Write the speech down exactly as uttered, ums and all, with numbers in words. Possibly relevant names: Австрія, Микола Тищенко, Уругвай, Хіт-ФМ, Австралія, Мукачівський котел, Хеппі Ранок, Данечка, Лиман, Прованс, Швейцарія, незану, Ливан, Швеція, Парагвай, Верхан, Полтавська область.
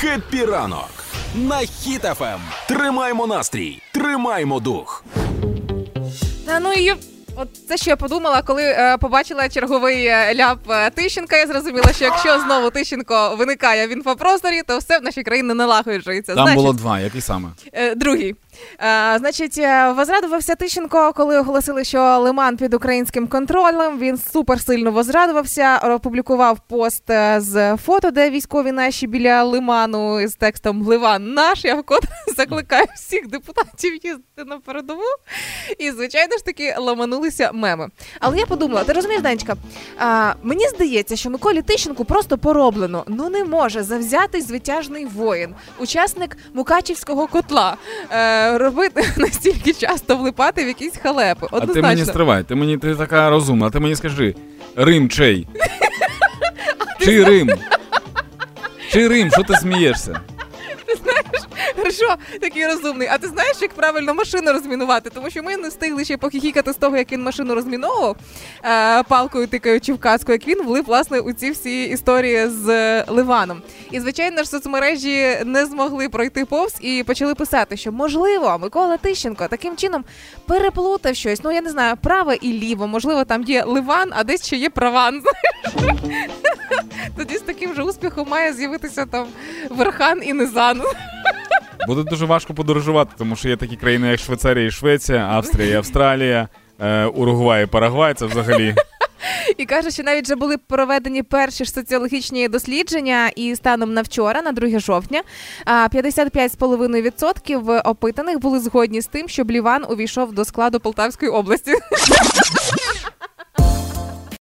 Хеппі ранок на Хіт-ФМ. Тримаймо настрій, тримаймо дух. Та ну і от це, що я подумала, коли е, побачила черговий ляп Тищенка, я зрозуміла, що якщо знову Тищенко виникає в інфопросторі, то все в нашій країні налагоджується. Там значить, було два, який саме? Е, другий. Е, значить, возрадувався Тищенко, коли оголосили, що Лиман під українським контролем. Він суперсильно возрадувався, опублікував пост з фото, де військові наші біля Лиману з текстом «Ливан наш». Я вкотре закликаю всіх депутатів їздити на передову. І, звичайно ж таки, ламанулися меми. Але я подумала, ти розумієш, Данечка, а, мені здається, що Миколі Тищенку просто пороблено. Ну не може завзятий звитяжний воїн, учасник Мукачівського котла, робити настільки часто влипати в якісь халепи. Однозначно. А ти мені стривай, ти мені ти така розумна, ти мені скажи, Рим чей? Чи Рим? Чи Рим, що ти смієшся? Ти знаєш, хорошо, такий розумний. А ти знаєш, як правильно машину розмінувати? Тому що ми не встигли ще похіхікати з того, як він машину розміновував, палкою тикаючи в каску, як він влип, власне, у ці всі історії з Ливаном. І, звичайно ж, соцмережі не змогли пройти повз і почали писати, що, можливо, Микола Тищенко таким чином переплутав щось. Ну, я не знаю, право і ліво. Можливо, там є Ливан, а десь ще є Прованс. Тоді з таким же успіхом має з'явитися там Верхан і незану. Буде дуже важко подорожувати, тому що є такі країни, як Швейцарія і Швеція, Австрія і Австралія, Уругвай і Парагвай, це взагалі... І каже, що навіть вже були проведені перші ж соціологічні дослідження, і станом на вчора, на друге жовтня, п'ятдесят п'ять цілих п'ять десятих відсотка опитаних були згодні з тим, щоб Ливан увійшов до складу Полтавської області.